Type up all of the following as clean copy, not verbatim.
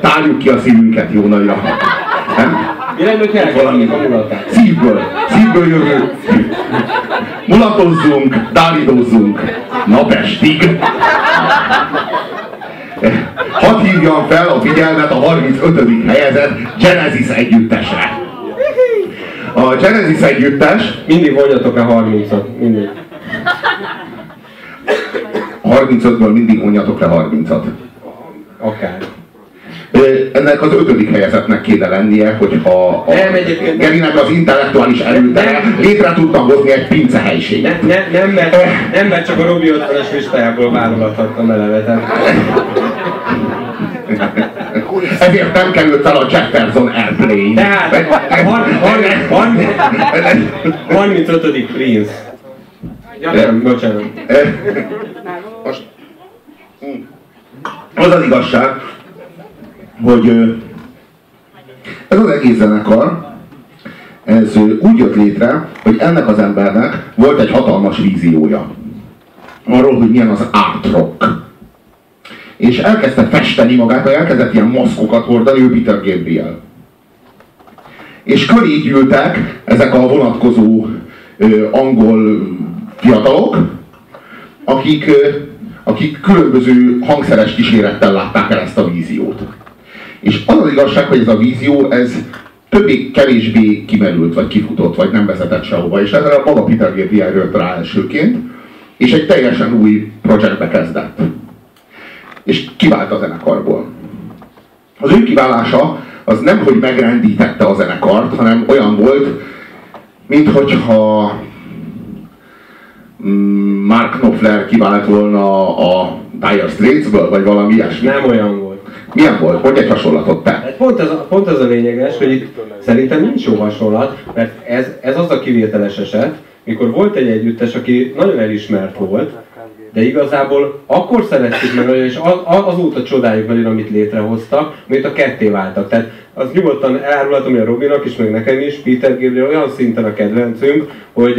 Tárjuk ki a szívünket jó nagyra. Nem? Irányok elkezdjük a mulatát. Szívből jövő. Mulatozzunk, dávidozzunk. Napestig. Hadd hívjam fel a figyelmet a 35. helyezett Genesis együttesre. A Genesis együttes... Mindig vonjatok a 30-at. Mindig. 35-ből mindig vonjatok le 30-at. Akár. Ennek az 5. helyezetnek kéne lennie, hogyha a Gerinek az intellektuális erőtere létre tudna hozni egy pincehelységet. Nem, mert csak a Robi 50-es listájából válogathattam elevetet. Ezért nem került fel a Jefferson Airplane. Tehát a 35. Prince. Ja, nem, bocsánat. Most, az igazság, hogy ez az egész zenekar, ez úgy jött létre, hogy ennek az embernek volt egy hatalmas víziója. Arról, hogy milyen az art rock. És elkezdte festeni magát, vagy elkezdett ilyen maszkokat hordani, ő Peter Gabriel. És köré gyűltek ezek a vonatkozó angol fiatalok, akik különböző hangszeres kísérettel látták el ezt a víziót. És az az igazság, hogy ez a vízió, ez többé-kevésbé kimerült, vagy kifutott, vagy nem vezetett sehova. És ezzel a maga Peter Gabriel jött rá elsőként, és egy teljesen új projektbe kezdett. És kivált a zenekarból. Az ő kiválása az nem, hogy megrendítette a zenekart, hanem olyan volt, minthogyha Mark Knopfler kivált volna a Dire Straitsből, vagy valami ilyesmi. Nem olyan volt. Milyen volt? Hogy egy hasonlatot te? Pont az a lényeges, hogy itt szerintem nincs jó hasonlat, mert ez az a kivételes eset, mikor volt egy együttes, aki nagyon elismert volt, de igazából akkor szerettük meg, és azóta csodáljuk velük, amit létrehoztak, amit a ketté váltak. Tehát az nyugodtan elárulhatom, hogy a Robinak is, meg nekem is, Peter Gabriel olyan szinten a kedvencünk, hogy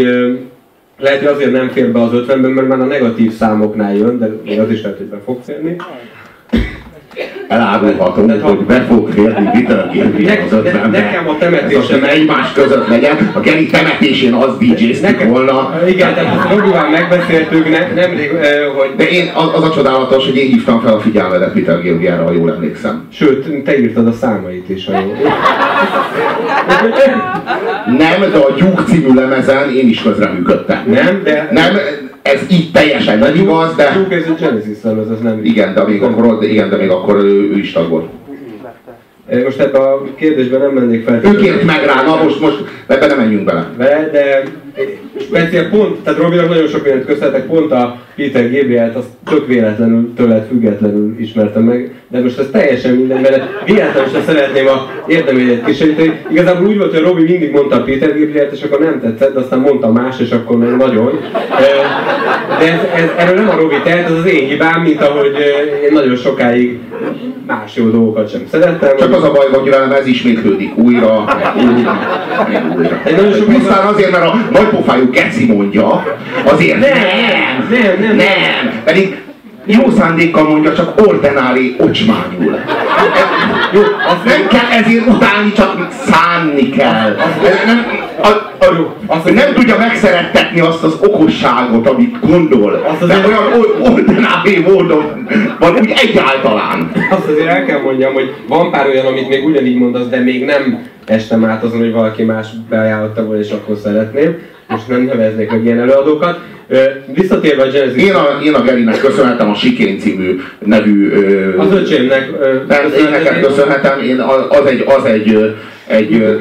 lehet, hogy azért nem fér be az 50-ben, mert már a negatív számoknál jön, de az is lehet, hogy be fog férni. Elárulhatom, hogy be fog férni Peter Gabriel az 50-ben. Nekem a temetésem egymás között legyen, a Geri temetésén az DJ-ztük volna. Igen, tehát a Robival megbeszéltük nemrég, hogy... De én, az a csodálatos, hogy én hívtam fel a figyelmedet Peter Gabrielra, ha jól emlékszem. Sőt, te írtad a számait is, ha jól. Nem, de a Gyúk című lemezen én is közreműködtem. Nem, de... Nem, ez így teljesen nem igaz, de... Gyúk ez a Genesis lemez, az nem... Igen, de még akkor ő is tag volt. Most ebben a kérdésben nem mennék fel... Ő kért meg rá, na most ebben nem menjünk bele. De... Speciál pont, tehát Robinak nagyon sok mindent köszönhetek, pont a Peter Gabrielt azt tök véletlenül, tőled függetlenül ismertem meg, de most ez teljesen minden, mert véletlenül sem szeretném a érdeményét kíséríteni. Igazából úgy volt, hogy Robi mindig mondta a Peter Gabrielt, és akkor nem tetszett, de aztán mondta más, és akkor meg nagyon. De erről nem a Robi tehet, ez az én hibám, mint ahogy én nagyon sokáig más jó dolgokat sem szerettem. Csak az a baj, hogy ez ismétlődik újra. Pusztán azért, mert a nagypofájú geci mondja, azért nem, pedig jó szándékkal mondja, csak ordinári ocsmányul. Jó, nem kell ezért utálni, csak szánni kell. Nem tudja megszerettetni azt az okosságot, amit gondol. Nem olyan ordinári módon van úgy egyáltalán. Azt azért el kell mondjam, hogy van pár olyan, amit még ugyanígy mondasz, de még nem estem át azon, hogy valaki más beajánlotta volna, és akkor szeretném. Most nem neveznék meg ilyen előadókat. Visszatérve a Genesis... Én a Gerinek köszönhetem a Sikén című nevű... Az öcsémnek... Én neked köszönhetem, az egy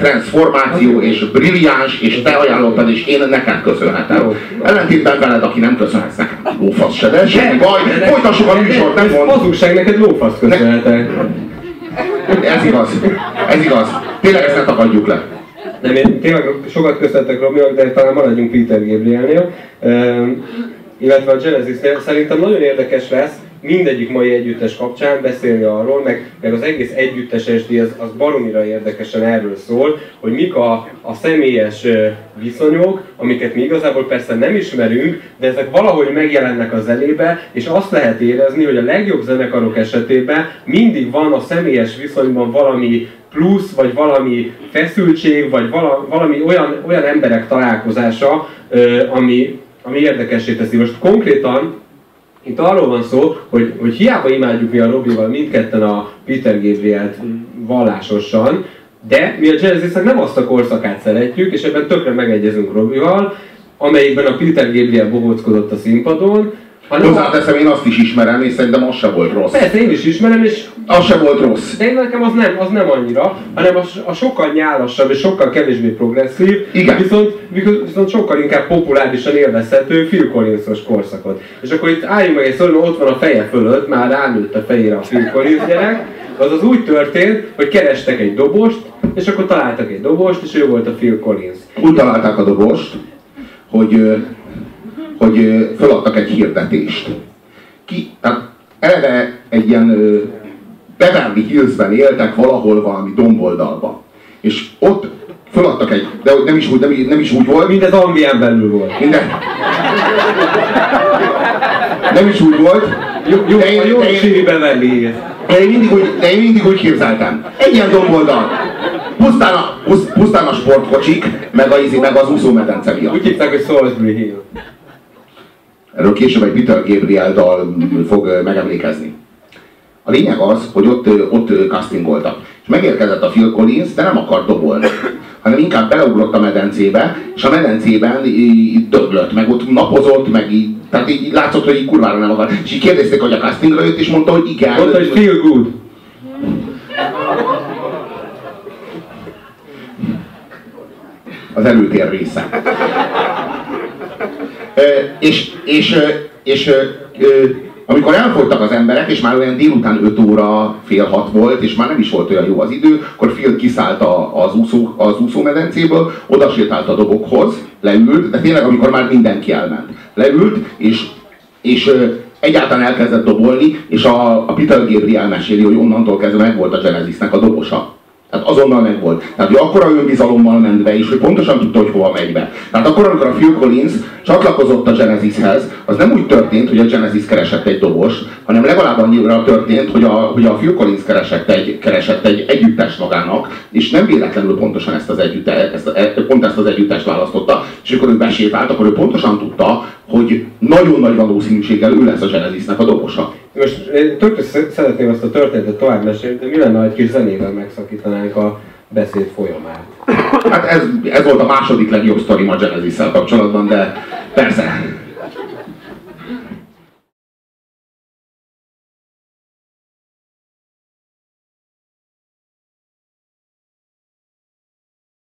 transformáció, és brilliáns, és te ajánlottad, és én neked köszönhetem. Ellentétben veled, aki nem köszönhetsz nekem. Lófasz se, de semmi baj, folytassuk a műsort, nem mond. Hazugság, neked lófasz köszönhetek. Ez igaz. Tényleg ezt ne tagadjuk le. Nem, én tényleg sokat köszöntek Robinak, de talán maradjunk Peter Gabrielnél. Illetve a Genesisnél szerintem nagyon érdekes lesz, mindegyik mai együttes kapcsán beszélni arról, meg az egész együttes esti az baromira érdekesen erről szól, hogy mik a személyes viszonyok, amiket mi igazából persze nem ismerünk, de ezek valahogy megjelennek a zenébe, és azt lehet érezni, hogy a legjobb zenekarok esetében mindig van a személyes viszonyban valami plusz, vagy valami feszültség, vagy valami olyan emberek találkozása, ami érdekessé teszi. Most konkrétan itt arról van szó, hogy hiába imádjuk mi a Robival mindketten a Peter Gabrielt vallásosan, de mi a Genesisnek nem azt a korszakát szeretjük, és ebben tökre megegyezünk Robival, amelyikben a Peter Gabriel bohóckodott a színpadon. Hozzáteszem, én azt is ismerem, és szerintem az se volt rossz. Persze, én is ismerem, és... az se volt rossz. De én nekem az nem annyira, hanem a sokkal nyálasabb és sokkal kevésbé progresszív, viszont sokkal inkább populárisan élvezhető Phil Collins-os korszakot. És akkor itt álljunk meg egy szó, ott van a feje fölött, már ránőtt a fejére a Phil Collins gyerek, azaz úgy történt, hogy kerestek egy dobost, és akkor találtak egy dobost, és ő volt a Phil Collins. Úgy találták a dobost, hogy feladtak egy hirdetést. Eleve egy ilyen Beverly Hillsben éltek valahol valami domboldalba. És ott feladtak egy, de nem is úgy volt. Mindez Anglián belül volt. Minden. Nem is úgy volt. De én mindig úgy képzeltem. Egy ilyen domboldal. Pusztán a sportkocsik, meg az úszómedence miatt. Úgy hívták, hogy Salisbury Hill. Erről később egy Peter Gabriel dal fog megemlékezni. A lényeg az, hogy ott castingoltak. És megérkezett a Phil Collins, de nem akart dobolni, hanem inkább beleugrott a medencébe, és a medencében döglött, meg ott napozott, meg így, tehát így látszott, hogy így kurvára nem akar. És így kérdezték, hogy a castingra jött, és mondta, hogy igen. Mondta, hogy feel good. Az előtér része. Amikor elfogytak az emberek, és már olyan délután 5 óra, fél 6 volt, és már nem is volt olyan jó az idő, akkor Phil kiszállt az úszómedencéből, oda sétált a dobokhoz, leült, de tényleg amikor már mindenki elment. Leült, és egyáltalán elkezdett dobolni, és a Peter Gabriel meséli, hogy onnantól kezdve meg volt a Genesisnek a dobosa. Tehát azonnal meg volt. Tehát hogy akkora önbizalommal ment be, és hogy pontosan tudta, hogy hova megy be. Tehát akkor, amikor a Phil Collins csatlakozott a Genesishez, az nem úgy történt, hogy a Genesis keresett egy dobost, hanem legalább annyira történt, hogy a Phil Collins keresett egy együttes magának, és nem véletlenül pontosan ezt az együttest választotta, és amikor ő besétált, akkor ő pontosan tudta, hogy nagyon nagy valószínűséggel ő lesz a Genesisnek a dobosa. Most én tökéletesen szeretném azt a történetet tovább mesélni, de mi lenne, ha egy kis zenével megszakítanánk a beszéd folyamát? Hát ez volt a második legjobb sztorim a Genesisszel kapcsolatban, de persze.